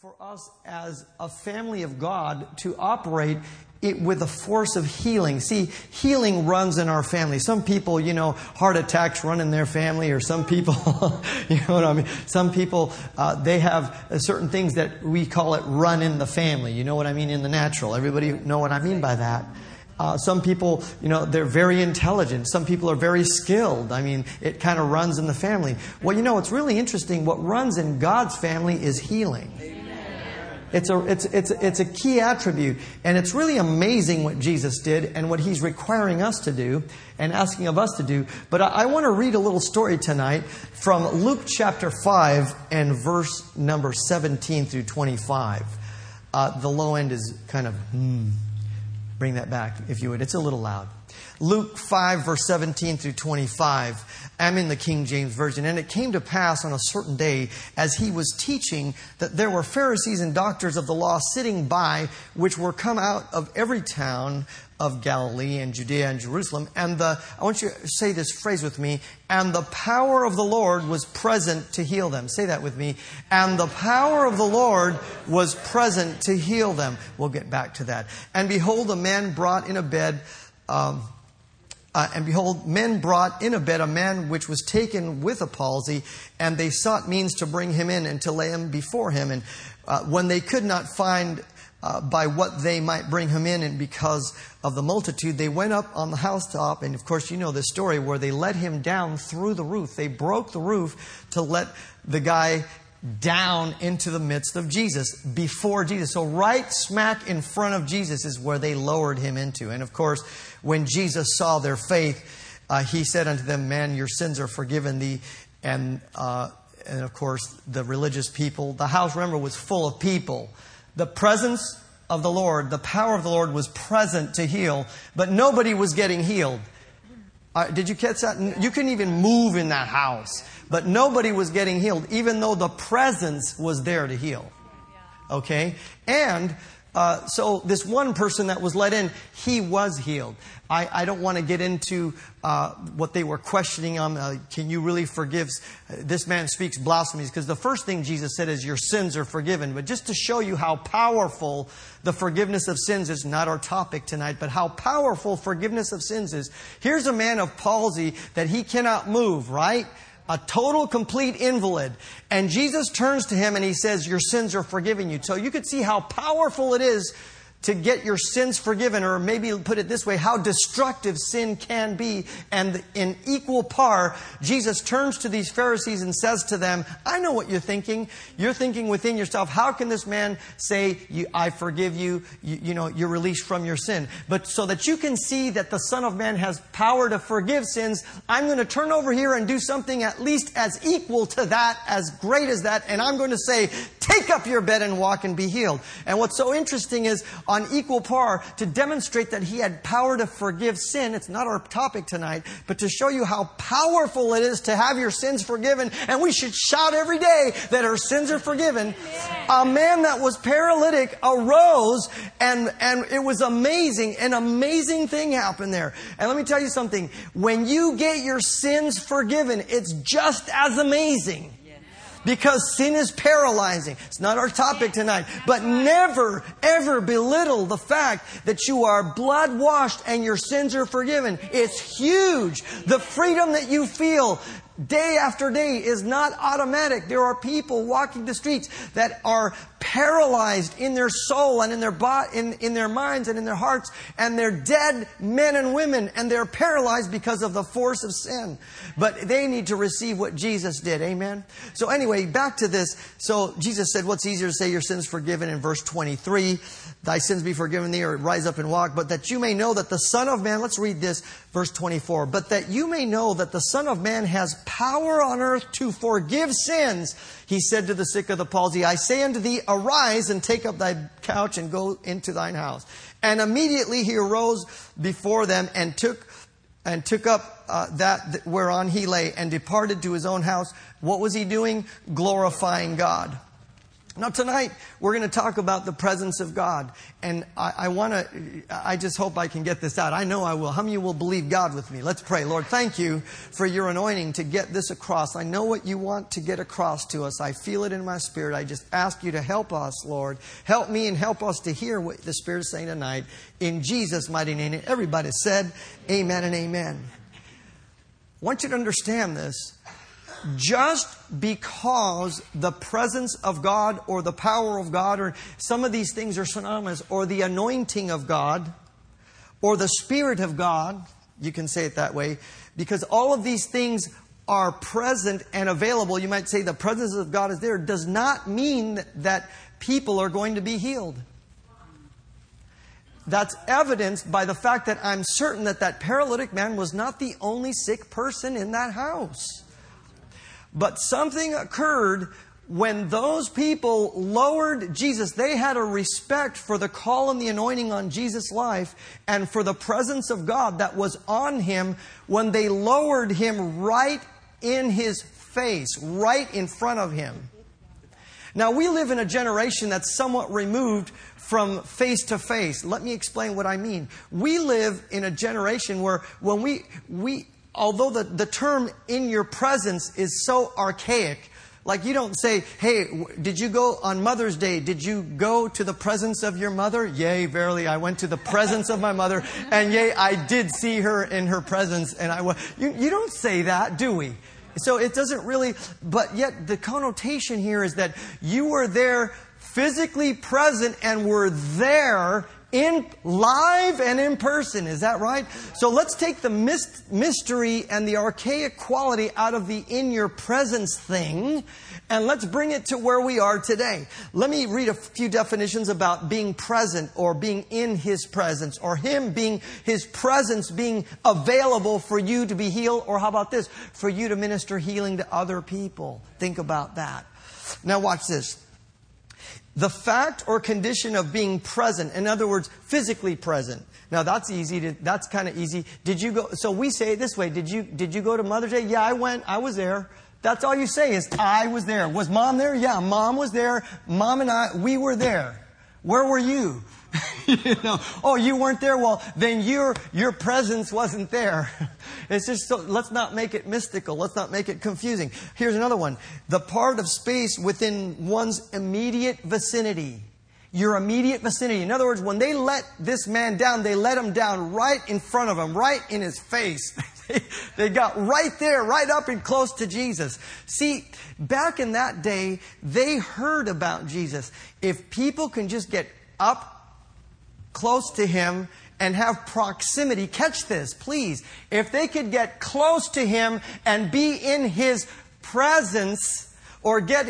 for us as a family of God to operate it with the force of healing. See, healing runs in our family. Some people, you know, heart attacks run in their family, or some people, you know what I mean? Some people, they have certain things that we call it run in the family. You know what I mean? In the natural. Everybody know what I mean by that. Some people, you know, they're very intelligent. Some people are very skilled. I mean, it kind of runs in the family. Well, you know, it's really interesting. What runs in God's family is healing. It's a key attribute, and it's really amazing what Jesus did and what He's requiring us to do and asking of us to do. But I want to read a little story tonight from Luke chapter 5 and verse number 17 through 25. The low end is kind of, bring that back if you would. It's a little loud. Luke 5 verse 17 through 25. I'm in the King James Version. And it came to pass on a certain day as he was teaching that there were Pharisees and doctors of the law sitting by, which were come out of every town of Galilee and Judea and Jerusalem. And I want you to say this phrase with me. And the power of the Lord was present to heal them. Say that with me. And the power of the Lord was present to heal them. We'll get back to that. And behold, men brought in a bed a man which was taken with a palsy, and they sought means to bring him in and to lay him before him. And when they could not find by what they might bring him in, and because of the multitude, they went up on the housetop. And of course, you know this story where they let him down through the roof. They broke the roof to let the guy down into the midst of Jesus, before Jesus. So right smack in front of Jesus is where they lowered him into. And of course, when Jesus saw their faith, he said unto them, "Man, your sins are forgiven thee." And of course, the religious people, the house, remember, was full of people. The presence of the Lord, the power of the Lord was present to heal, but nobody was getting healed. Did you catch that? You couldn't even move in that house. But nobody was getting healed, even though the presence was there to heal. Okay? And so this one person that was let in, he was healed. I don't want to get into what they were questioning on. Can you really forgive? This man speaks blasphemies. Because the first thing Jesus said is, your sins are forgiven. But just to show you how powerful the forgiveness of sins is, not our topic tonight, but how powerful forgiveness of sins is. Here's a man of palsy that he cannot move, right? A total, complete invalid. And Jesus turns to him and he says, your sins are forgiven you. So you could see how powerful it is to get your sins forgiven, or maybe put it this way, how destructive sin can be. And in equal par, Jesus turns to these Pharisees and says to them, I know what you're thinking. You're thinking within yourself, how can this man say, I forgive you, you know, you're released from your sin? But so that you can see that the Son of Man has power to forgive sins, I'm going to turn over here and do something at least as equal to that, as great as that. And I'm going to say, take up your bed and walk and be healed. And what's so interesting is, on equal par, to demonstrate that he had power to forgive sin. It's not our topic tonight, but to show you how powerful it is to have your sins forgiven. And we should shout every day that our sins are forgiven. A man that was paralytic arose, and it was amazing. An amazing thing happened there. And let me tell you something. When you get your sins forgiven, it's just as amazing. Because sin is paralyzing. It's not our topic tonight. But never, ever belittle the fact that you are blood washed and your sins are forgiven. It's huge. The freedom that you feel day after day is not automatic. There are people walking the streets that are paralyzed in their soul and in their body, in their minds and in their hearts, and they're dead men and women, and they're paralyzed because of the force of sin. But they need to receive what Jesus did. Amen. So anyway, back to this. So Jesus said, what's easier to say, your sins forgiven, in verse 23, thy sins be forgiven thee, or rise up and walk, but that you may know that the Son of Man, let's read this, verse 24, but that you may know that the Son of Man has power on earth to forgive sins. He said to the sick of the palsy, I say unto thee, arise and take up thy couch and go into thine house. And immediately he arose before them and took up that whereon he lay, and departed to his own house. What was he doing? Glorifying God. Now, tonight, we're going to talk about the presence of God. And I just hope I can get this out. I know I will. How many of you will believe God with me? Let's pray. Lord, thank you for your anointing to get this across. I know what you want to get across to us. I feel it in my spirit. I just ask you to help us, Lord. Help me and help us to hear what the Spirit is saying tonight. In Jesus' mighty name. And everybody said, amen and amen. I want you to understand this. Just because the presence of God or the power of God or some of these things are synonymous, or the anointing of God or the Spirit of God, you can say it that way, because all of these things are present and available. You might say the presence of God is there, does not mean that people are going to be healed. That's evidenced by the fact that I'm certain that that paralytic man was not the only sick person in that house. But something occurred when those people lowered Jesus. They had a respect for the call and the anointing on Jesus' life and for the presence of God that was on him when they lowered him right in his face, right in front of him. Now, we live in a generation that's somewhat removed from face to face. Let me explain what I mean. We live in a generation where when we although the term "in your presence" is so archaic, like you don't say, hey, did you go on Mother's Day? Did you go to the presence of your mother? Yea, verily, I went to the presence of my mother, and yea, I did see her in her presence. And you don't say that, do we? So it doesn't really, but yet the connotation here is that you were there physically present and were there in live and in person. Is that right? So let's take the mystery and the archaic quality out of the "in your presence" thing, and let's bring it to where we are today. Let me read a few definitions about being present or being in his presence, or him being, his presence being available for you to be healed, or how about this, for you to minister healing to other people. Think about that. Now watch this. The fact or condition of being present. In other words, physically present. Now that's easy. That's kind of easy. Did you go? So we say it this way. Did you go to Mother's Day? Yeah, I went. I was there. That's all you say is, I was there. Was Mom there? Yeah, Mom was there. Mom and I, we were there. Where were you? You know, oh, you weren't there? Well, then your presence wasn't there. It's just so, let's not make it mystical. Let's not make it confusing. Here's another one. The part of space within one's immediate vicinity. Your immediate vicinity. In other words, when they let this man down, they let him down right in front of him, right in his face. They got right there, right up and close to Jesus. See, back in that day, they heard about Jesus. If people can just get up close to him and have proximity, catch this, please. If they could get close to him and be in his presence, or get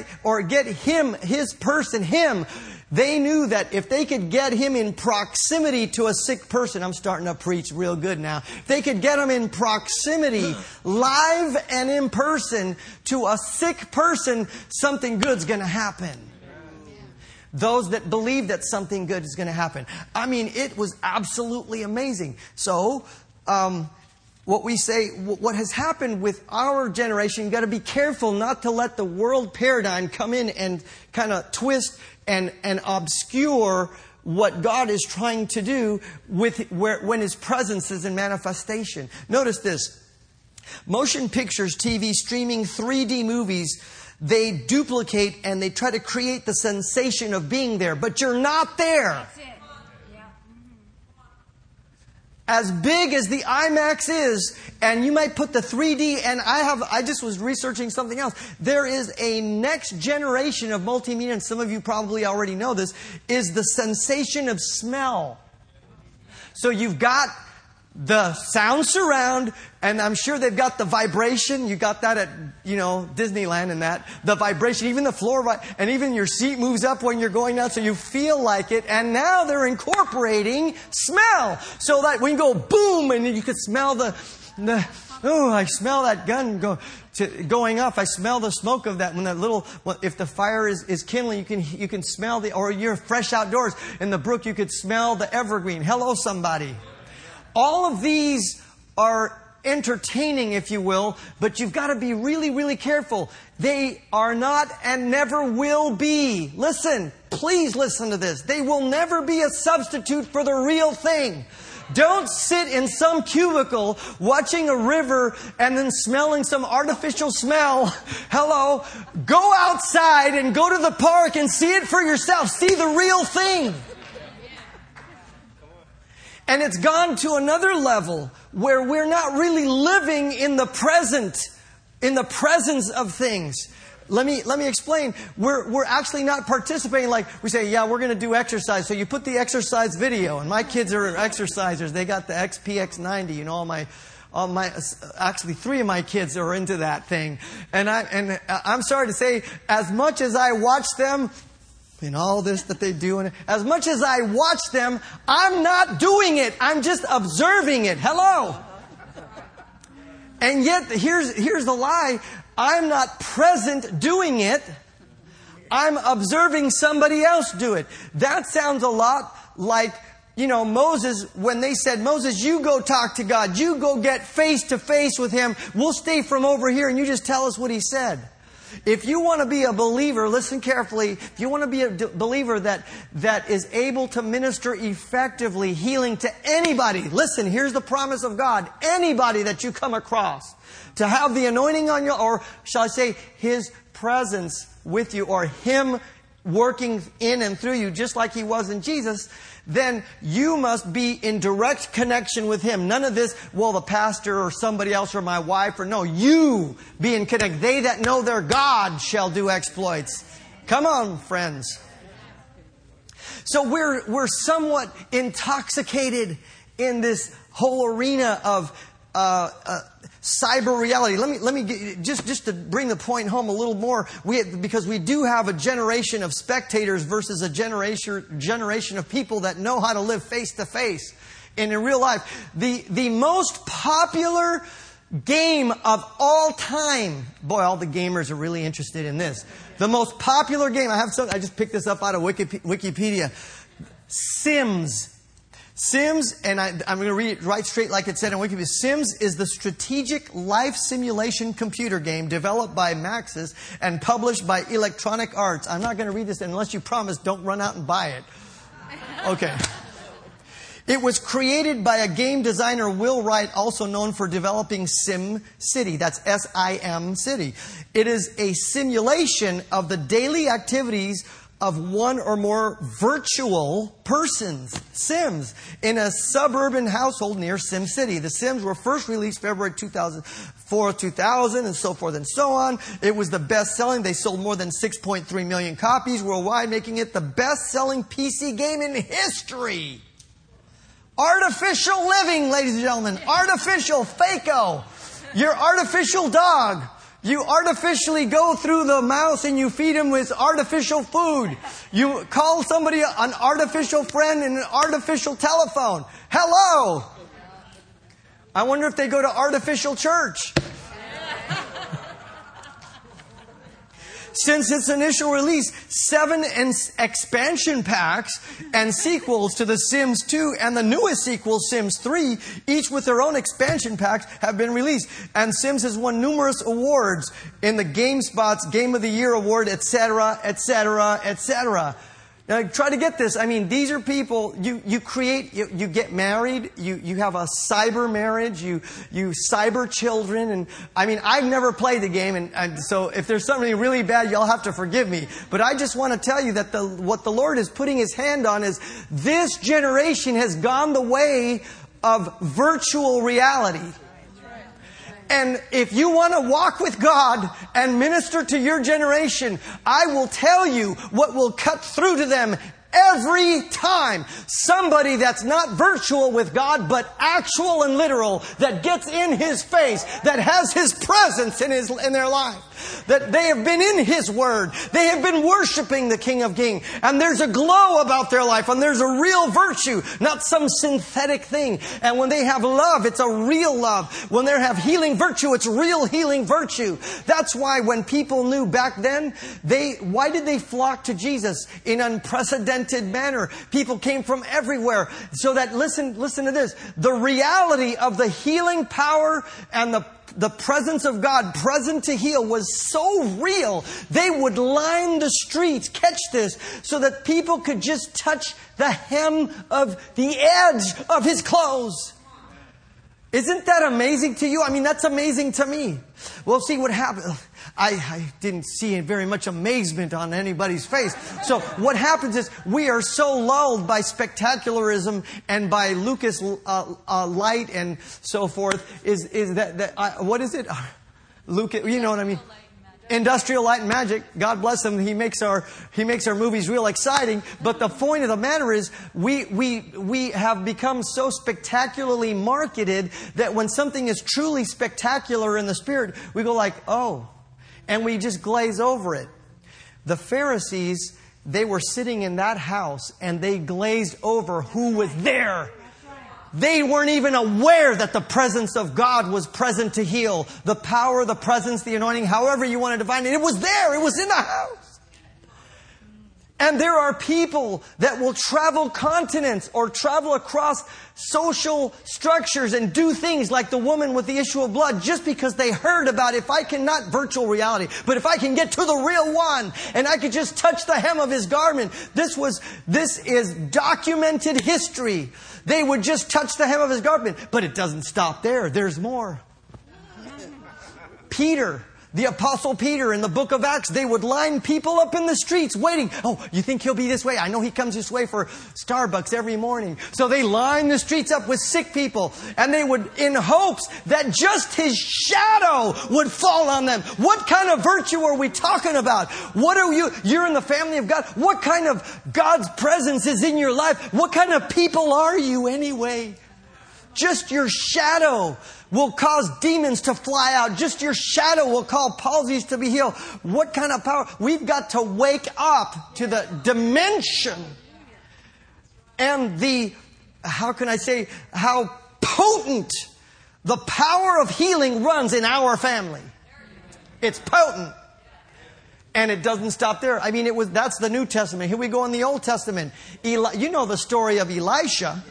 him, his person, him, they knew that if they could get him in proximity to a sick person, I'm starting to preach real good now. If they could get him in proximity, live and in person, to a sick person, something good's going to happen. Those that believe that something good is going to happen. I mean, it was absolutely amazing. So, what we say, what has happened with our generation, you've got to be careful not to let the world paradigm come in and kind of twist and obscure what God is trying to do with when His presence is in manifestation. Notice this. Motion pictures, TV, streaming, 3D movies, they duplicate and they try to create the sensation of being there, but you're not there. As big as the IMAX is, and you might put the 3D, and I just was researching something else. There is a next generation of multimedia, and some of you probably already know this, is the sensation of smell. So you've got the sound surround, and I'm sure they've got the vibration. You got that at, Disneyland and that. The vibration, even the floor, and even your seat moves up when you're going down, so you feel like it. And now they're incorporating smell. So that when you go boom, and you could smell the oh, I smell that gun going off. I smell the smoke of that. When that little, if the fire is kindling, you can smell or you're fresh outdoors in the brook, you could smell the evergreen. Hello, somebody. All of these are entertaining, if you will, but you've got to be really, really careful. They are not and never will be. Listen, please listen to this. They will never be a substitute for the real thing. Don't sit in some cubicle watching a river and then smelling some artificial smell. Hello. Go outside and go to the park and see it for yourself. See the real thing. And it's gone to another level where we're not really living in the present, in the presence of things. Let me explain. We're actually not participating. Like we say, yeah, we're going to do exercise. So you put the exercise video, and my kids are exercisers. They got the XPX90. You know, all my actually 3 of my kids are into that thing. And I'm sorry to say, as much as I watch them in all this that they do, and as much as I watch them, I'm not doing it. I'm just observing it. Hello. And yet here's the lie. I'm not present doing it. I'm observing somebody else do it. That sounds a lot like, you know, Moses, when they said, Moses, you go talk to God. You go get face to face with Him. We'll stay from over here and you just tell us what He said. If you want to be a believer, listen carefully. If you want to be a believer that is able to minister effectively healing to anybody, listen, here's the promise of God. Anybody that you come across. To have the anointing on you, or shall I say, His presence with you, or Him working in and through you, just like He was in Jesus, then you must be in direct connection with Him. None of this, well, the pastor or somebody else or my wife, or no, you be in connect. They that know their God shall do exploits. Come on, friends. So we're somewhat intoxicated in this whole arena of cyber reality. Let me get, just to bring the point home a little more. Because we do have a generation of spectators versus a generation of people that know how to live face to face and in real life. The most popular game of all time. Boy, all the gamers are really interested in this. The most popular game. I just picked this up out of Wikipedia. Sims, and I'm going to read it right straight like it said in Wikipedia. Sims is the strategic life simulation computer game developed by Maxis and published by Electronic Arts. I'm not going to read this unless you promise don't run out and buy it. Okay. It was created by a game designer, Will Wright, also known for developing Sim City. That's SIM City. It is a simulation of the daily activities of one or more virtual persons, Sims, in a suburban household near Sim City. The Sims were first released February 2004, 2000, and so forth and so on. It was the best-selling. They sold more than 6.3 million copies worldwide, making it the best-selling PC game in history. Artificial living, ladies and gentlemen. Artificial, fake-o. Your artificial dog. You artificially go through the mouse and you feed him with artificial food. You call somebody an artificial friend and an artificial telephone. Hello! I wonder if they go to artificial church. Since its initial release, 7 expansion packs and sequels to The Sims 2 and the newest sequel, Sims 3, each with their own expansion packs, have been released. And Sims has won numerous awards in the GameSpot's Game of the Year award, etc., etc., etc. Now, try to get this. I mean, these are people, you get married, you have a cyber marriage, you cyber children, and I mean, I've never played the game, and so if there's something really bad, y'all have to forgive me. But I just want to tell you that what the Lord is putting His hand on is this generation has gone the way of virtual reality. And if you want to walk with God and minister to your generation, I will tell you what will cut through to them every time. Somebody that's not virtual with God, but actual and literal, that gets in His face, that has His presence in their life, that they have been in His Word, they have been worshiping the King of Kings, and there's a glow about their life, and there's a real virtue, not some synthetic thing. And when they have love, it's a real love. When they have healing virtue, it's real healing virtue. That's why when people knew back then, why did they flock to Jesus in unprecedented unprecedented manner. People came from everywhere. So that, listen to this. The reality of the healing power and the presence of God present to heal was so real, they would line the streets, catch this, so that people could just touch the hem of the edge of His clothes. Isn't that amazing to you? I mean, that's amazing to me. Well, see what happened. I didn't see very much amazement on anybody's face. So what happens is we are so lulled by spectacularism and by Lucas light and so forth. What is it? Lucas, you know what I mean? Industrial Light and Magic. God bless him. He makes our movies real exciting. But the point of the matter is we have become so spectacularly marketed that when something is truly spectacular in the Spirit, we go like, oh, and we just glaze over it. The Pharisees, they were sitting in that house and they glazed over who was there. They weren't even aware that the presence of God was present to heal. The power, the presence, the anointing, however you want to define it, it was there. It was in the house. And there are people that will travel continents or travel across social structures and do things like the woman with the issue of blood just because they heard about, if I can, not virtual reality, but if I can get to the real one and I could just touch the hem of His garment. This is documented history. They would just touch the hem of His garment. But it doesn't stop there. There's more. Peter, the Apostle Peter, in the book of Acts, they would line people up in the streets waiting. Oh, you think he'll be this way? I know he comes this way for Starbucks every morning. So they line the streets up with sick people. And they would, in hopes that just His shadow would fall on them. What kind of virtue are we talking about? What are you? You're in the family of God. What kind of God's presence is in your life? What kind of people are you anyway? Just your shadow will cause demons to fly out. Just your shadow will cause palsies to be healed. What kind of power? We've got to wake up to the dimension and the, how can I say, how potent the power of healing runs in our family. It's potent. And it doesn't stop there. I mean, that's the New Testament. Here we go in the Old Testament. You know the story of Elisha.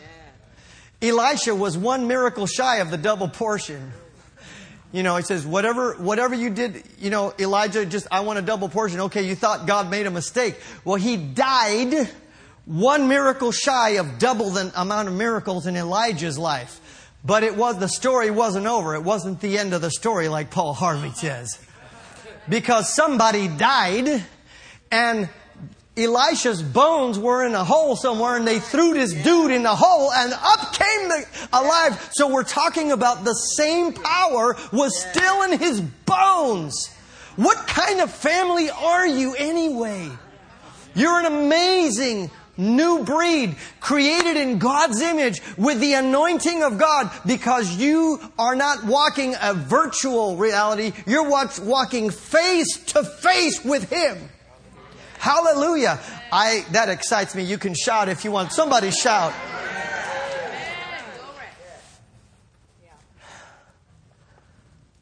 Elisha was one miracle shy of the double portion. You know, it says, whatever you did, you know, Elijah, just, I want a double portion. Okay, you thought God made a mistake. Well, he died one miracle shy of double the amount of miracles in Elijah's life. But the story wasn't over. It wasn't the end of the story, like Paul Harvey says. Because somebody died, and Elisha's bones were in a hole somewhere, and they threw this dude in the hole, and up came alive. So we're talking about the same power was still in his bones. What kind of family are you anyway? You're an amazing new breed created in God's image with the anointing of God, because you are not walking a virtual reality. You're walking face to face with Him. Hallelujah. That excites me. You can shout if you want. Somebody shout.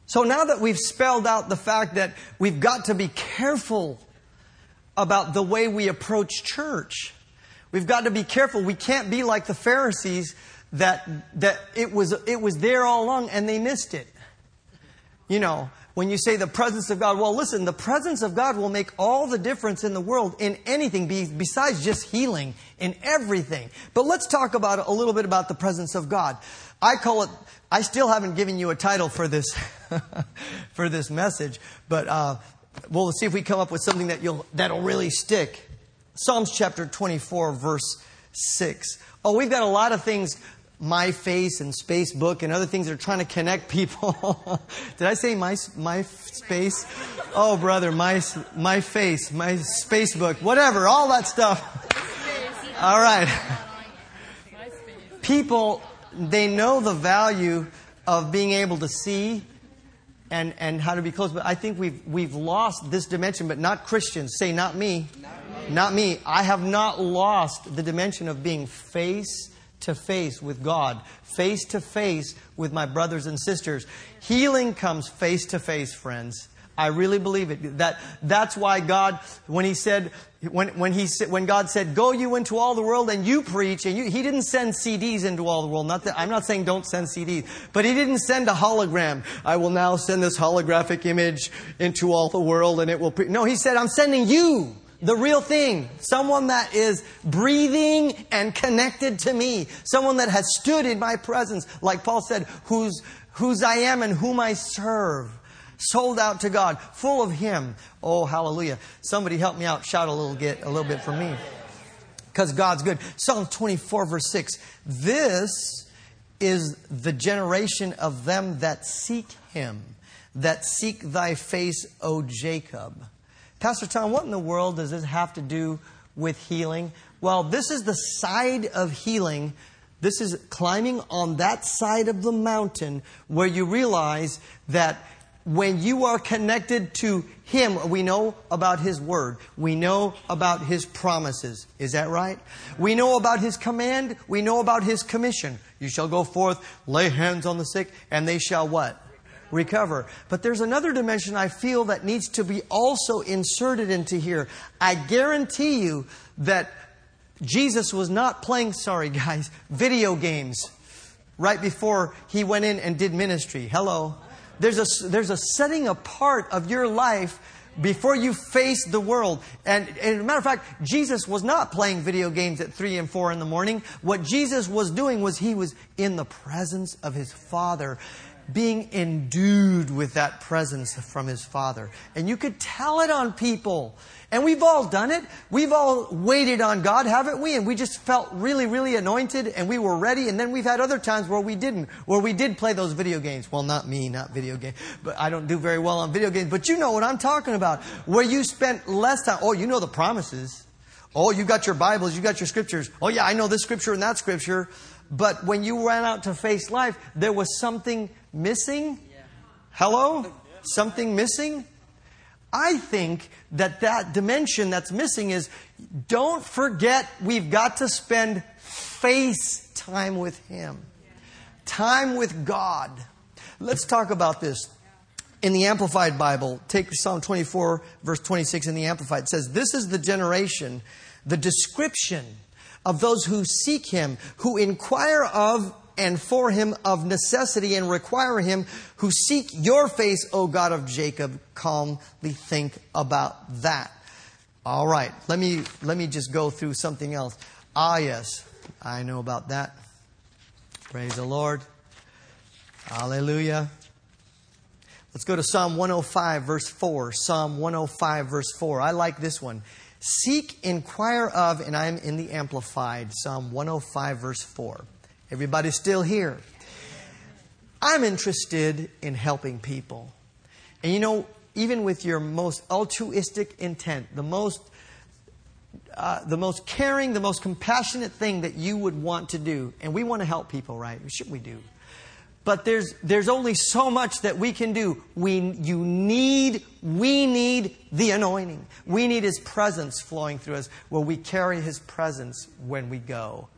So now that we've spelled out the fact that we've got to be careful about the way we approach church, we've got to be careful. We can't be like the Pharisees that it was there all along and they missed it. You know, when you say the presence of God, well, listen, the presence of God will make all the difference in the world, in anything besides just healing, in everything. But let's talk about a little bit about the presence of God. I call it, I still haven't given you a title for this, for this message, but we'll see if we come up with something that'll really stick. Psalms chapter 24, verse 6. Oh, we've got a lot of things. My Face and Spacebook and other things that are trying to connect people. Did I say my Space? Oh, brother, my Face, my Spacebook, whatever, all that stuff. All right. People, they know the value of being able to see and how to be close. But I think we've lost this dimension, but not Christians. Say, not me. Not me. I have not lost the dimension of being face to face with God, face to face with my brothers and sisters. Healing comes face to face, friends. I really believe it. That's why God, when He said, when God said, "Go you into all the world and you preach," and He didn't send CDs into all the world. Not that I'm not saying don't send CDs, but He didn't send a hologram. I will now send this holographic image into all the world, and it will. No, He said, "I'm sending you, the real thing, someone that is breathing and connected to me, someone that has stood in my presence," like Paul said, "whose I am and whom I serve." Sold out to God, full of Him. Oh, hallelujah. Somebody help me out. Shout a little bit for me. Because God's good. Psalm 24, verse 6. This is the generation of them that seek Him, that seek Thy face, O Jacob. Pastor Tom, what in the world does this have to do with healing? Well, this is the side of healing. This is climbing on that side of the mountain where you realize that when you are connected to Him, we know about His Word. We know about His promises. Is that right? We know about His command. We know about His commission. You shall go forth, lay hands on the sick, and they shall what? Recover. But there's another dimension I feel that needs to be also inserted into here. I guarantee you that Jesus was not playing, video games right before He went in and did ministry. Hello. There's a setting apart of your life before you face the world. And as a matter of fact, Jesus was not playing video games at 3 and 4 in the morning. What Jesus was doing was He was in the presence of His Father, being endued with that presence from His Father. And you could tell it on people. And we've all done it. We've all waited on God, haven't we? And we just felt really, really anointed and we were ready. And then we've had other times where we didn't, where we did play those video games. Well, not me, not video games. But I don't do very well on video games. But you know what I'm talking about. Where you spent less time. Oh, you know the promises. Oh, you got your Bibles. You got your scriptures. Oh, yeah, I know this scripture and that scripture. But when you ran out to face life, there was something missing. Hello? Something missing. I think that dimension that's missing is, don't forget we've got to spend face time with Him. Time with God. Let's talk about this. In the Amplified Bible, take Psalm 24, verse 26 in the Amplified. It says, "This is the generation, the description of those who seek Him, who inquire of and for Him of necessity and require Him, who seek Your face, O God of Jacob." Calmly think about that. All right, let me just go through something else. Ah, yes, I know about that. Praise the Lord. Hallelujah. Let's go to Psalm 105, verse 4. Psalm 105, verse 4. I like this one. Seek, inquire of, and I'm in the Amplified. Psalm 105, verse 4. Everybody's still here. I'm interested in helping people. And you know, even with your most altruistic intent, the most caring, the most compassionate thing that you would want to do, and we want to help people, right? Should we do? But there's only so much that we can do. We need the anointing. We need His presence flowing through us, where we carry His presence when we go.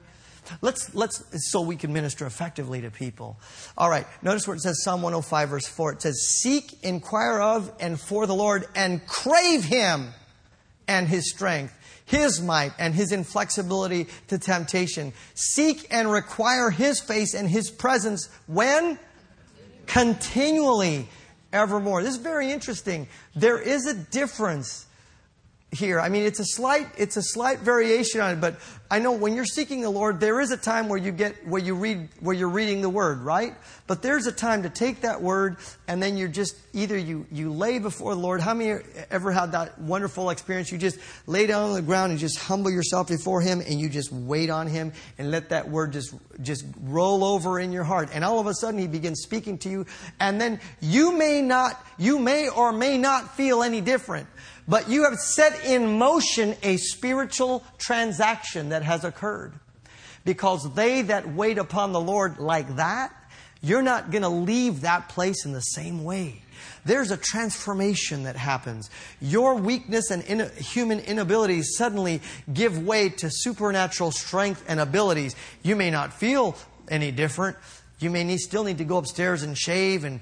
Let's so we can minister effectively to people. All right. Notice where it says Psalm 105 verse 4. It says, "Seek, inquire of, and for the Lord, and crave Him and His strength, His might, and His inflexibility to temptation. Seek and require His face and His presence." When? Continually, evermore. This is very interesting. There is a difference here. I mean, it's a slight variation on it, but I know when you're seeking the Lord, there is a time where you're reading the Word, right? But there's a time to take that Word, and then you're just either you lay before the Lord. How many ever had that wonderful experience? You just lay down on the ground and just humble yourself before Him, and you just wait on Him and let that Word just roll over in your heart, and all of a sudden He begins speaking to you, and then you may or may not feel any different. But you have set in motion a spiritual transaction that has occurred. Because they that wait upon the Lord like that, you're not going to leave that place in the same way. There's a transformation that happens. Your weakness and human inabilities suddenly give way to supernatural strength and abilities. You may not feel any different. You may still need to go upstairs and shave and,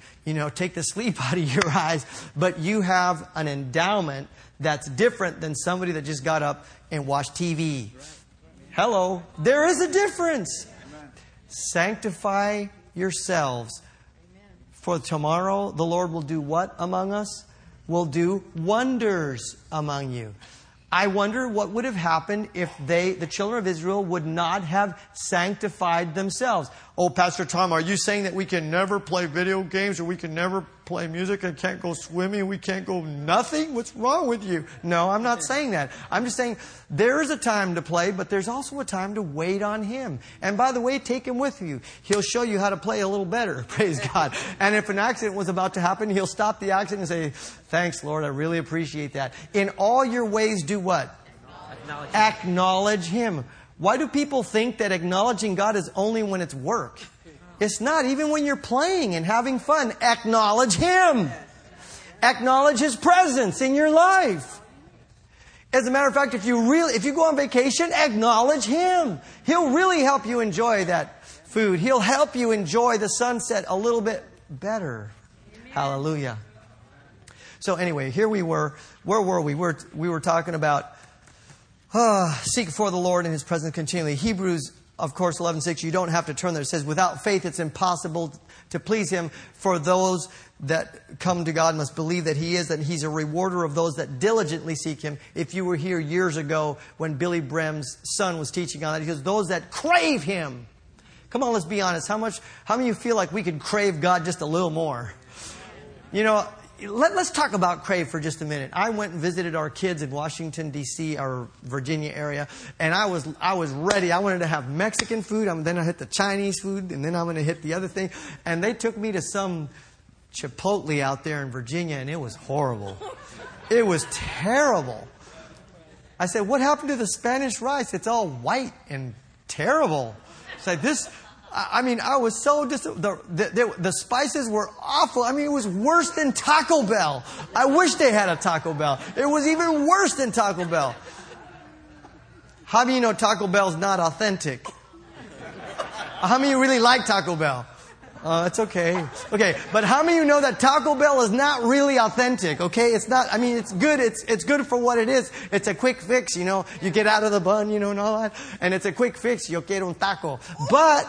take the sleep out of your eyes. But you have an endowment that's different than somebody that just got up and watched TV. Hello. There is a difference. Sanctify yourselves. For tomorrow the Lord will do what among us? Will do wonders among you. I wonder what would have happened if the children of Israel would not have sanctified themselves. Oh, Pastor Tom, are you saying that we can never play video games or we can never play music and can't go swimming? We can't go nothing? What's wrong with you? No, I'm not saying that. I'm just saying there is a time to play, but there's also a time to wait on Him. And by the way, take Him with you. He'll show you how to play a little better. Praise God. And if an accident was about to happen, He'll stop the accident and say, thanks, Lord. I really appreciate that. In all your ways, do what? Acknowledge Him. Why do people think that acknowledging God is only when it's work? It's not. Even when you're playing and having fun, acknowledge Him. Acknowledge His presence in your life. As a matter of fact, if you go on vacation, acknowledge Him. He'll really help you enjoy that food. He'll help you enjoy the sunset a little bit better. Hallelujah. So anyway, here we were. Where were we? We were talking about seek for the Lord and His presence continually. Hebrews, of course, 11:6. You don't have to turn there. It says, without faith, it's impossible to please Him. For those that come to God must believe that He is, that He's a rewarder of those that diligently seek Him. If you were here years ago when Billy Brem's son was teaching on that, he goes, those that crave Him. Come on, let's be honest. How many of you feel like we could crave God just a little more? Let's talk about crave for just a minute. I went and visited our kids in Washington, D.C., our Virginia area, and I was ready. I wanted to have Mexican food. Then I hit the Chinese food, and then I'm going to hit the other thing. And they took me to some Chipotle out there in Virginia, and it was horrible. It was terrible. I said, what happened to the Spanish rice? It's all white and terrible. It's like this. I was so the spices were awful. It was worse than Taco Bell. I wish they had a Taco Bell. It was even worse than Taco Bell. How do you know Taco Bell's not authentic? How many of you really like Taco Bell? It's okay. Okay, but how many of you know that Taco Bell is not really authentic, okay? It's not, it's good. It's good for what it is. It's a quick fix, You get out of the bun, and all that. And it's a quick fix. Yo quiero un taco. But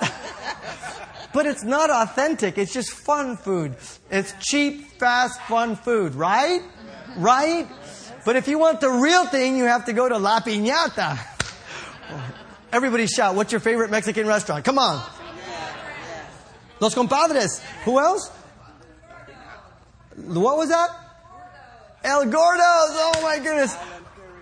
it's not authentic. It's just fun food. It's cheap, fast, fun food, right? Right? But if you want the real thing, you have to go to La Piñata. Everybody shout, what's your favorite Mexican restaurant? Come on. Los Compadres. Who else? What was that? El Gordo's. Oh, my goodness.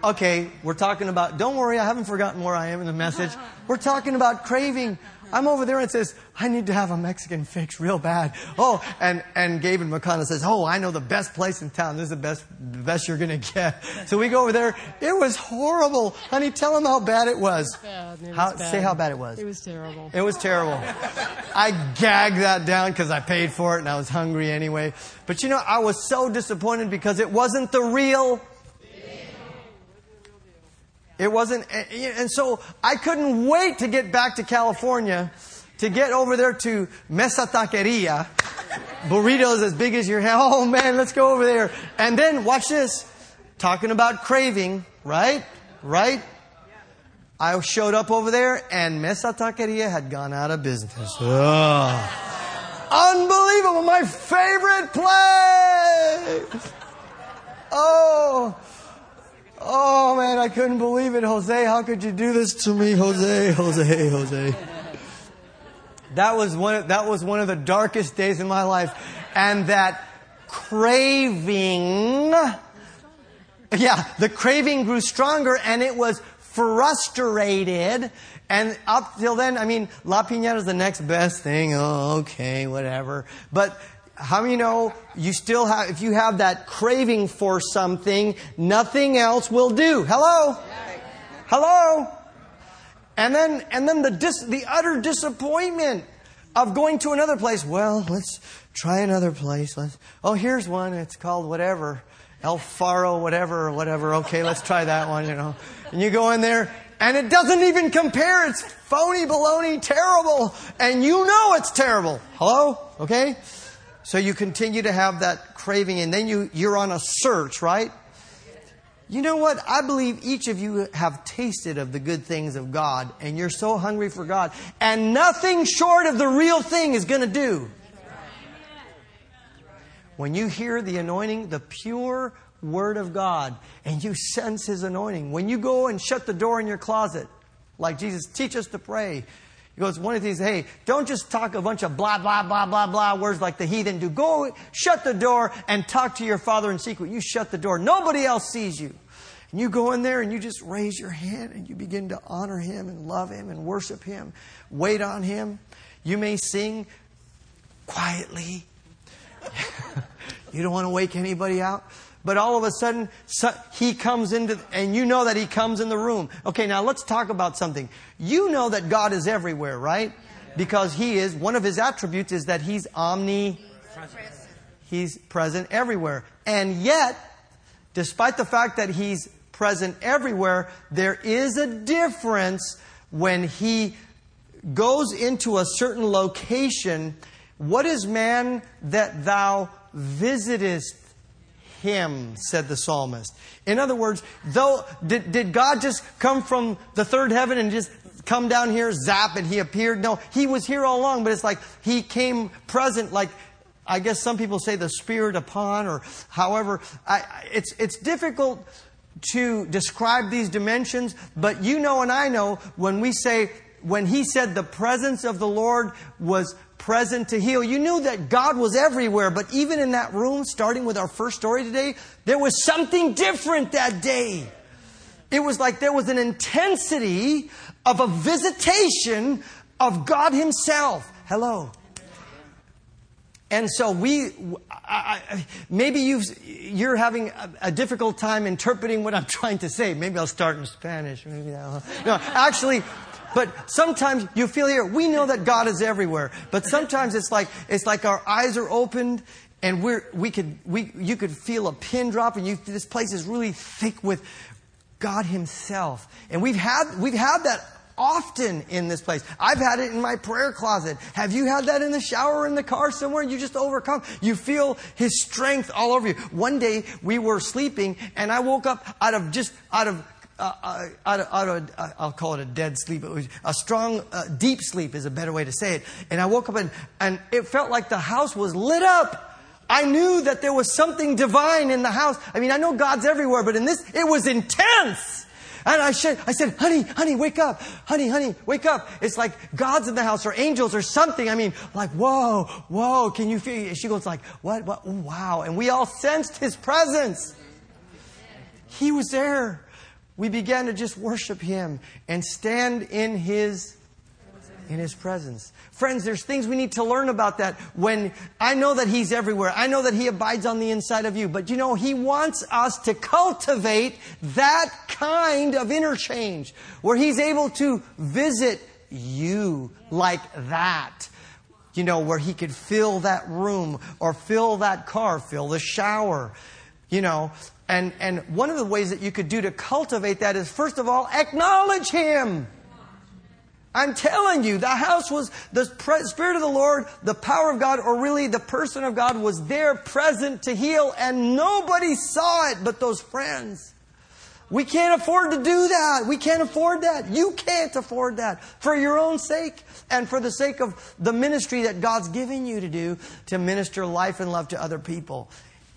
Okay, we're talking about... Don't worry, I haven't forgotten where I am in the message. We're talking about craving. I'm over there and says, I need to have a Mexican fix real bad. Oh, and Gabe and McConnell says, oh, I know the best place in town. This is the best you're going to get. So we go over there. It was horrible. Honey, tell them how bad it was. Bad. Say how bad it was. It was terrible. It was terrible. I gagged that down because I paid for it and I was hungry anyway. But I was so disappointed because it wasn't the real It wasn't, and so I couldn't wait to get back to California, to get over there to Mesa Taqueria, burritos as big as your hand. Oh man, let's go over there. And then watch this, talking about craving, right? I showed up over there, and Mesa Taqueria had gone out of business. Oh. Unbelievable, my favorite place. Oh, man, I couldn't believe it. Jose, how could you do this to me? Jose. That was one of the darkest days in my life. And that craving... Yeah, the craving grew stronger and it was frustrated. And up till then, La Piñata is the next best thing. Oh, okay, whatever. But... How many know you still have, if you have that craving for something, nothing else will do. Hello? Hello? And then the utter disappointment of going to another place. Well, let's try another place. Here's one. It's called whatever. El Faro, whatever. Okay, let's try that one. And you go in there and it doesn't even compare. It's phony, baloney, terrible, and you know it's terrible. Hello? Okay? So you continue to have that craving, and then you're on a search, right? You know what? I believe each of you have tasted of the good things of God, and you're so hungry for God, and nothing short of the real thing is going to do. When you hear the anointing, the pure Word of God, and you sense His anointing. When you go and shut the door in your closet, like Jesus, teach us to pray. He goes, one of these, hey, don't just talk a bunch of blah, blah, blah, blah, blah words like the heathen do. Go shut the door and talk to your Father in secret. You shut the door. Nobody else sees you. And you go in there and you just raise your hand and you begin to honor Him and love Him and worship Him. Wait on Him. You may sing quietly. You don't want to wake anybody out. But all of a sudden, He comes into, and you know that He comes in the room. Okay, now let's talk about something. You know that God is everywhere, right? Because He is, one of His attributes is that He's omnipresent. He's present everywhere. And yet, despite the fact that He's present everywhere, there is a difference when He goes into a certain location. What is man that thou visitest Him, said the psalmist. In other words, though, did God just come from the third heaven and just come down here, zap, and He appeared? No, He was here all along, but it's like He came present, like I guess some people say the Spirit upon, or however. It's difficult to describe these dimensions, but you know and I know when we say, when He said the presence of the Lord was present to heal. You knew that God was everywhere, but even in that room, starting with our first story today, there was something different that day. It was like there was an intensity of a visitation of God Himself. Hello. And so maybe you're having a difficult time interpreting what I'm trying to say. Maybe I'll start in Spanish. Maybe I'll, no, actually. But sometimes you feel here, we know that God is everywhere. But sometimes it's like our eyes are opened and you could feel a pin drop, and this place is really thick with God Himself. And we've had that often in this place. I've had it in my prayer closet. Have you had that in the shower, in the car somewhere? You just overcome. You feel His strength all over you. One day we were sleeping and I woke up out of I'll call it a dead sleep. It was a strong, deep sleep is a better way to say it. And I woke up and it felt like the house was lit up. I knew that there was something divine in the house. I mean, I know God's everywhere, but in this, it was intense. And I said, honey, wake up. Honey, wake up. It's like God's in the house or angels or something. I mean, like, whoa, can you feel? She goes like, what? Wow. And we all sensed His presence. He was there. We began to just worship Him and stand in His presence. Friends, there's things we need to learn about that. When I know that He's everywhere, I know that He abides on the inside of you. But you know, He wants us to cultivate that kind of interchange where He's able to visit you like that. You know, where He could fill that room or fill that car, fill the shower, you know. And one of the ways that you could do to cultivate that is, first of all, acknowledge Him. I'm telling you, the house was, the Spirit of the Lord, the power of God, or really the person of God was there present to heal, and nobody saw it but those friends. We can't afford to do that. We can't afford that. You can't afford that for your own sake and for the sake of the ministry that God's given you to do, to minister life and love to other people.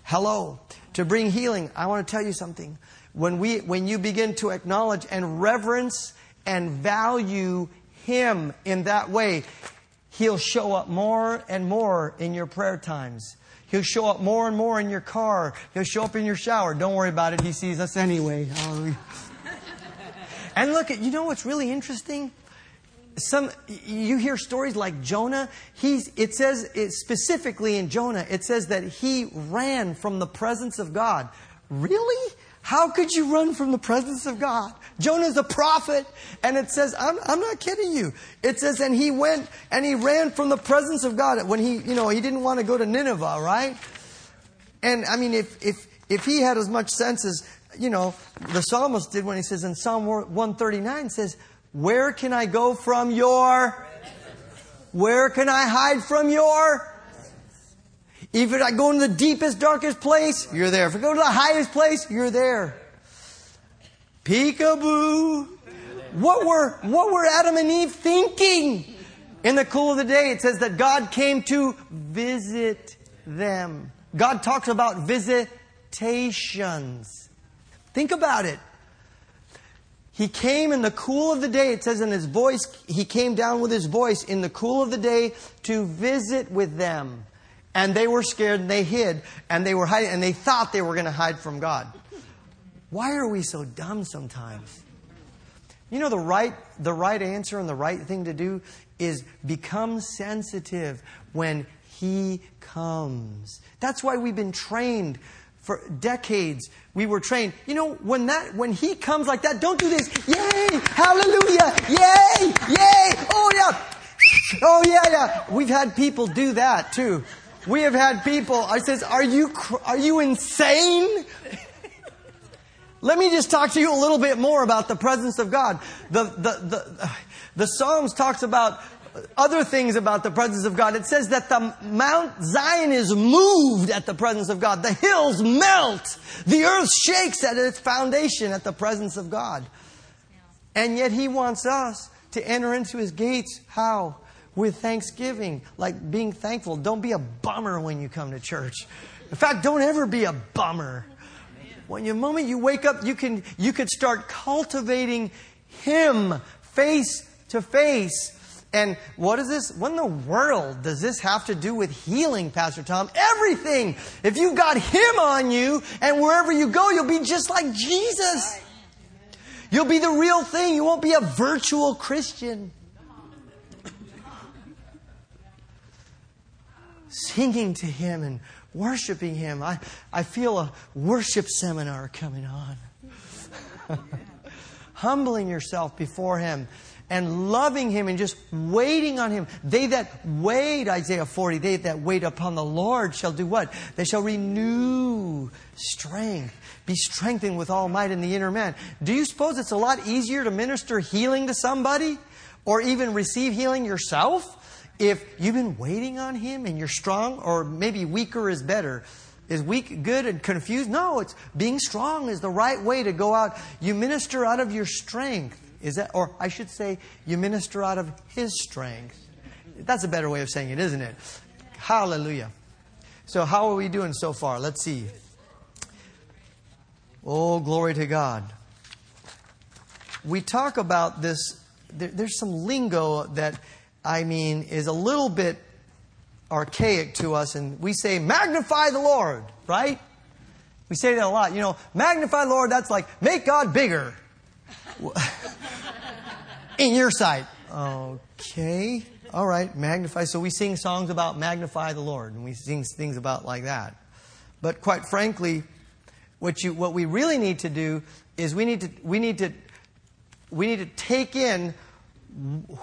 Hello. To bring healing. I want to tell you something. When you begin to acknowledge and reverence and value Him in that way, He'll show up more and more in your prayer times. He'll show up more and more in your car. He'll show up in your shower. Don't worry about it. He sees us anyway. Hallelujah. And look at, you know what's really interesting? You hear stories like Jonah. It says it specifically in Jonah. It says that he ran from the presence of God. Really? How could you run from the presence of God? Jonah's a prophet, and it says, I'm not kidding you. It says, and he went and he ran from the presence of God when he didn't want to go to Nineveh, right? And I mean, if he had as much sense as you know, the psalmist did when he says in Psalm 139 says, where can I go from your? Where can I hide from your? If I go into the deepest, darkest place, you're there. If I go to the highest place, you're there. Peekaboo. What were Adam and Eve thinking? In the cool of the day, it says that God came to visit them. God talks about visitations. Think about it. He came in the cool of the day. It says in His voice, He came down with His voice in the cool of the day to visit with them. And they were scared and they hid and they were hiding and they thought they were going to hide from God. Why are we so dumb sometimes? You know, the right answer and the right thing to do is become sensitive when He comes. That's why we've been trained for decades. We were trained. You know, when He comes like that, don't do this. Yay! Hallelujah! Yay! Yay! Oh yeah! Oh yeah! Yeah! We've had people do that too. We have had people. I says, are you insane? Let me just talk to you a little bit more about the presence of God. The Psalms talks about other things about the presence of God. It says that the Mount Zion is moved at the presence of God. The hills melt. The earth shakes at its foundation at the presence of God. And yet He wants us to enter into His gates. How? With thanksgiving. Like being thankful. Don't be a bummer when you come to church. In fact, don't ever be a bummer. When the moment you wake up, you could start cultivating Him face to face. And what is this? What in the world does this have to do with healing, Pastor Tom? Everything. If you've got Him on you, and wherever you go, you'll be just like Jesus. You'll be the real thing. You won't be a virtual Christian. Singing to Him and worshiping Him. I feel a worship seminar coming on. Humbling yourself before Him and loving Him and just waiting on Him. They that wait, Isaiah 40, they that wait upon the Lord shall do what? They shall renew strength. Be strengthened with all might in the inner man. Do you suppose it's a lot easier to minister healing to somebody or even receive healing yourself? If you've been waiting on Him and you're strong, or maybe weaker is better. Is weak good and confused? No, it's being strong is the right way to go out. You minister out of your strength. Is that, or I should say, you minister out of His strength. That's a better way of saying it, isn't it? Hallelujah. So how are we doing so far? Let's see. Oh, glory to God. We talk about this. There's some lingo that is a little bit archaic to us. And we say, magnify the Lord, right? We say that a lot. You know, magnify the Lord, that's like, make God bigger. In your sight. Okay. All right, magnify. So we sing songs about magnify the Lord. And we sing things about like that. But quite frankly, what we really need to do is we need to take in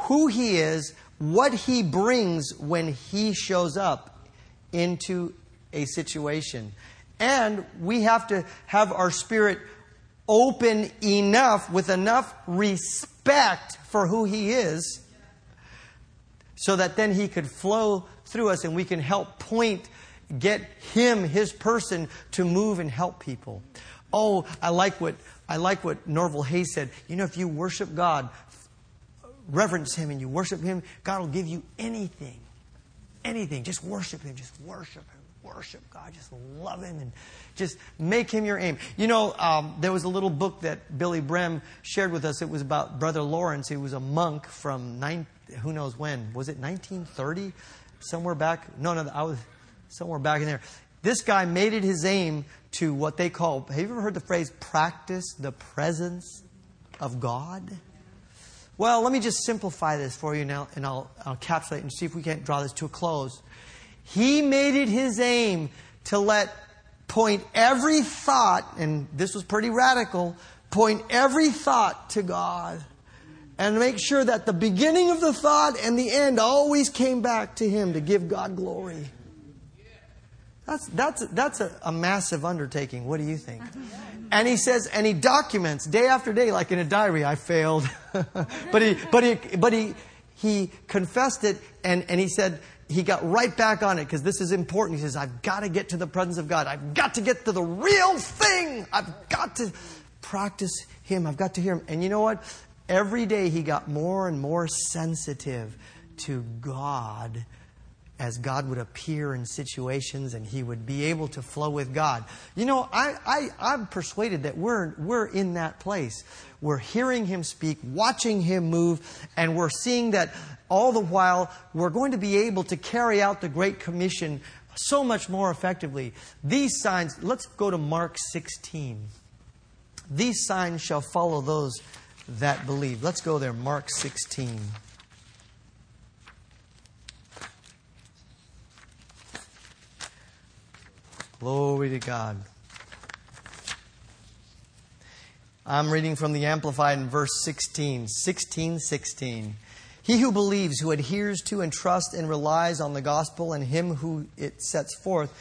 who He is, what He brings when He shows up into a situation. And we have to have our spirit open enough, with enough respect for who He is, so that then He could flow through us and we can help get Him, His person, to move and help people. Oh, I like what Norval Hayes said. You know, if you worship God, reverence Him, and you worship Him, God will give you anything. Anything. Just worship Him. Just worship Him. Worship God. Just love Him and just make Him your aim. You know, there was a little book that Billy Brehm shared with us. It was about Brother Lawrence, who was a monk from who knows when. Was it 1930? Somewhere back. No, I was somewhere back in there. This guy made it his aim to what they call, have you ever heard the phrase, practice the presence of God? Well, let me just simplify this for you now, and I'll encapsulate and see if we can't draw this to a close. He made it his aim to point every thought, and this was pretty radical, point every thought to God and make sure that the beginning of the thought and the end always came back to Him to give God glory. That's a massive undertaking. What do you think? And he says, and he documents day after day, like in a diary, I failed. But he confessed it, and he said, he got right back on it because this is important. He says, I've got to get to the presence of God. I've got to get to the real thing. I've got to practice Him. I've got to hear Him. And you know what? Every day he got more and more sensitive to God as God would appear in situations and he would be able to flow with God. You know, I'm persuaded that we're in that place. We're hearing Him speak, watching Him move, and we're seeing that all the while we're going to be able to carry out the Great Commission so much more effectively. These signs, let's go to Mark 16. These signs shall follow those that believe. Let's go there, Mark 16. Glory to God. I'm reading from the Amplified in verse 16. 16:16. He who believes, who adheres to and trusts and relies on the gospel and him who it sets forth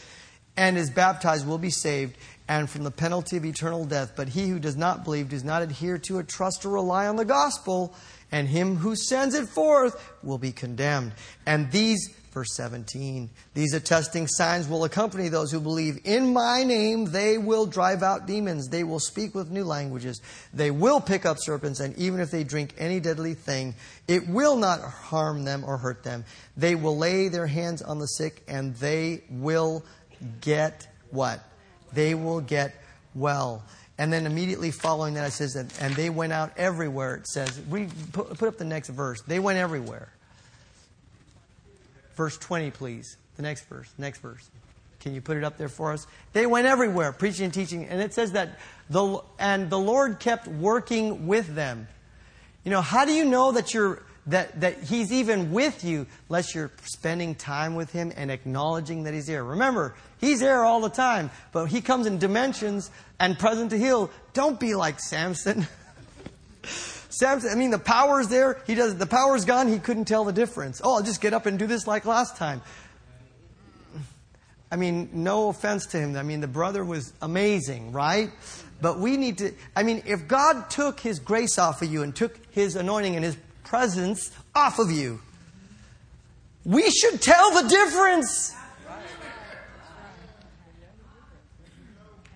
and is baptized will be saved and from the penalty of eternal death. But he who does not believe, does not adhere to, or trust, or rely on the gospel, and him who sends it forth will be condemned. And these, verse 17, these attesting signs will accompany those who believe. In my name they will drive out demons. They will speak with new languages. They will pick up serpents. And even if they drink any deadly thing, it will not harm them or hurt them. They will lay their hands on the sick, and they will get what? They will get well. And then immediately following that, it says, that, and they went out everywhere, it says. We put up the next verse. They went everywhere. Verse 20, please. The next verse. Next verse. Can you put it up there for us? They went everywhere, preaching and teaching. And it says that, the Lord kept working with them. You know, how do you know that that He's even with you unless you're spending time with Him and acknowledging that He's there? Remember, He's there all the time, but He comes in dimensions and present to heal. Don't be like Samson. Samson, I mean, the power's there. The power's gone. He couldn't tell the difference. Oh, I'll just get up and do this like last time. I mean, no offense to him. I mean, the brother was amazing, right? But we need to... I mean, if God took His grace off of you and took His anointing and His presence off of you, we should tell the difference.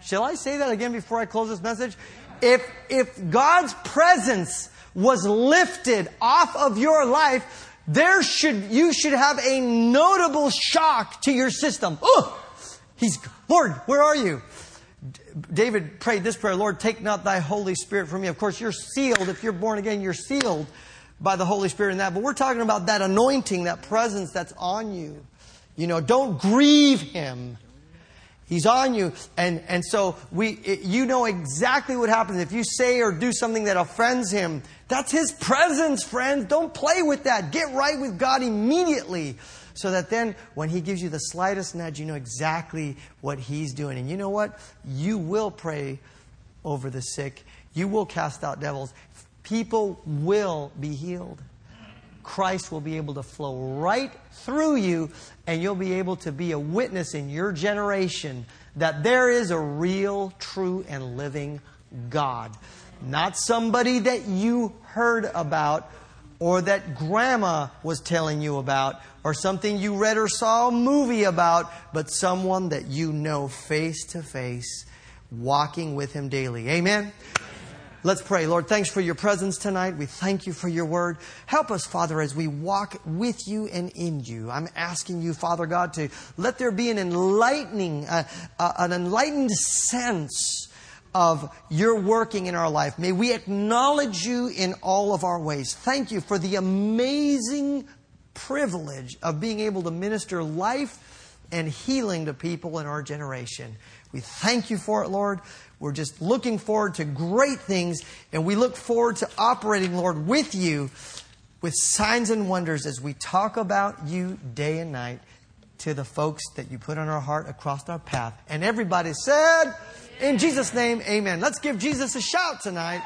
Shall I say that again before I close this message? If God's presence was lifted off of your life, you should have a notable shock to your system. Oh, Lord, where are you? David prayed this prayer, Lord, take not thy Holy Spirit from me. Of course, you're sealed. If you're born again, you're sealed by the Holy Spirit in that. But we're talking about that anointing, that presence that's on you. You know, don't grieve Him. He's on you. And so you know exactly what happens. If you say or do something that offends Him, that's His presence, friends. Don't play with that. Get right with God immediately. So that then when He gives you the slightest nudge, you know exactly what He's doing. And you know what? You will pray over the sick. You will cast out devils. People will be healed. Christ will be able to flow right through you, and you'll be able to be a witness in your generation that there is a real, true, and living God. Not somebody that you heard about or that grandma was telling you about or something you read or saw a movie about, but someone that you know face to face, walking with Him daily. Amen? Let's pray. Lord, thanks for your presence tonight. We thank you for your word. Help us, Father, as we walk with you and in you. I'm asking you, Father God, to let there be an enlightened sense of your working in our life. May we acknowledge you in all of our ways. Thank you for the amazing privilege of being able to minister life and healing to people in our generation. We thank you for it, Lord. We're just looking forward to great things, and we look forward to operating, Lord, with you, with signs and wonders as we talk about you day and night to the folks that you put on our heart across our path. And everybody said, in Jesus' name, amen. Let's give Jesus a shout tonight.